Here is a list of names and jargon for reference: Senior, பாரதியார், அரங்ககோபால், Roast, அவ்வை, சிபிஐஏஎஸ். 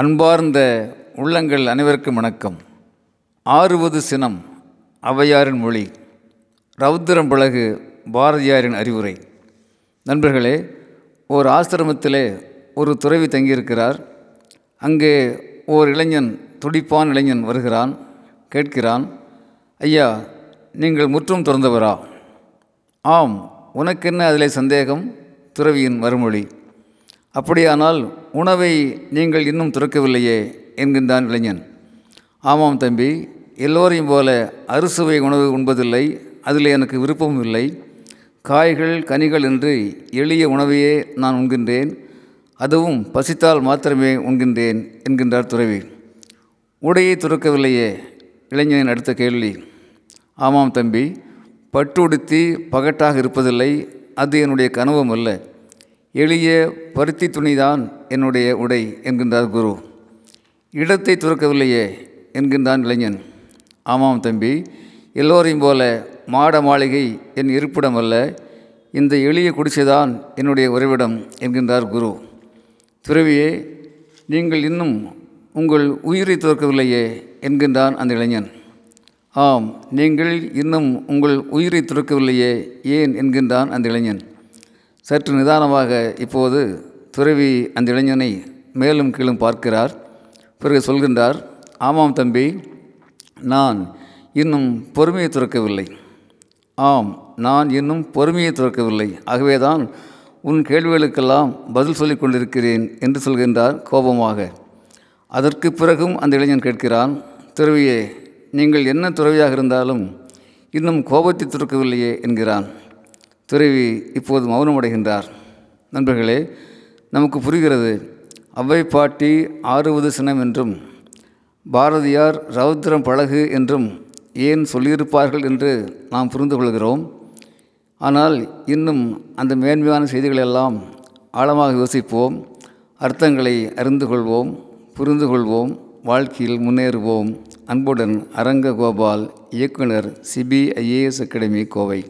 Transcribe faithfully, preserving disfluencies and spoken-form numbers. அன்பார்ந்த உள்ளங்கள் அனைவருக்கும் வணக்கம். ஆறுவது சினம் அவ்வையாரின் மொழி, ரவுத்திரம் பழகு பாரதியாரின் அறிவுரை. நண்பர்களே, ஓர் ஆசிரமத்திலே ஒரு துறவி தங்கியிருக்கிறார். அங்கே ஓர் இளைஞன், துடிப்பான் இளைஞன் வருகிறான். கேட்கிறான், ஐயா, நீங்கள் முற்றும் துறந்தவரா? ஆம், உனக்கென்ன அதிலே சந்தேகம்? துறவியின் மறுமொழி. அப்படியானால் உணவை நீங்கள் இன்னும் துறக்கவில்லையே என்கின்றான் இளைஞன். ஆமாம் தம்பி, எல்லோரையும் போல அறுசுவை உணவு உண்பதில்லை, அதில் எனக்கு விருப்பமும் இல்லை. காய்கள் கனிகள் என்று எளிய உணவையே நான் உண்கின்றேன், அதுவும் பசித்தால் மாத்திரமே உண்கின்றேன் என்கின்றார் துறவி. உடையை துறக்கவில்லையே இளைஞனின் அடுத்த கேள்வி. ஆமாம் தம்பி, பட்டு உடுத்தி பகட்டாக இருப்பதில்லை, அது என்னுடைய கனவும் அல்ல, எளிய பருத்தி துணிதான் என்னுடைய உடை என்கின்றார் குரு. இடத்தை துறக்கவில்லையே என்கின்றான் இளைஞன். ஆமாம் தம்பி, எல்லோரையும் போல மாட மாளிகை என் இருப்பிடம் அல்ல, இந்த எளிய குடிசைதான் என்னுடைய உறைவிடம் என்கின்றார் குரு. துறவியே, நீங்கள் இன்னும் உங்கள் உயிரை துறக்கவில்லையே என்கின்றான் அந்த இளைஞன். ஆம், நீங்கள் இன்னும் உங்கள் உயிரை துறக்கவில்லையே ஏன் என்கின்றான் அந்த இளைஞன். சற்று நிதானமாக இப்போது துறவி அந்த இளைஞனை மேலும் கீழும் பார்க்கிறார். பிறகு சொல்கின்றார், ஆமாம் தம்பி, நான் இன்னும் பொறுமையை துறக்கவில்லை. ஆம், நான் இன்னும் பொறுமையை துறக்கவில்லை, ஆகவேதான் உன் கேள்விகளுக்கெல்லாம் பதில் சொல்லிக் கொண்டிருக்கிறேன் என்று சொல்கின்றார் கோபமாக. அதற்கு பிறகும் அந்த இளைஞன் கேட்கிறான், துறவியே, நீங்கள் என்ன துறவியாக இருந்தாலும் இன்னும் கோபத்தை துறக்கவில்லையே என்கிறான். துறவி இப்போது மௌனமடைகின்றார். நண்பர்களே, நமக்கு புரிகிறது, அவ்வை பாட்டி ஆறுவது சினம் என்றும் பாரதியார் ரவுத்திரம் பழகு என்றும் ஏன் சொல்லியிருப்பார்கள் என்று நாம் புரிந்து கொள்கிறோம். ஆனால் இன்னும் அந்த மேன்மையான செய்திகளெல்லாம் ஆழமாக யோசிப்போம், அர்த்தங்களை அறிந்து கொள்வோம், புரிந்து கொள்வோம், வாழ்க்கையில் முன்னேறுவோம். அன்புடன், அரங்ககோபால், இயக்குனர், சிபிஐஏஎஸ் அகாடமி, கோவை.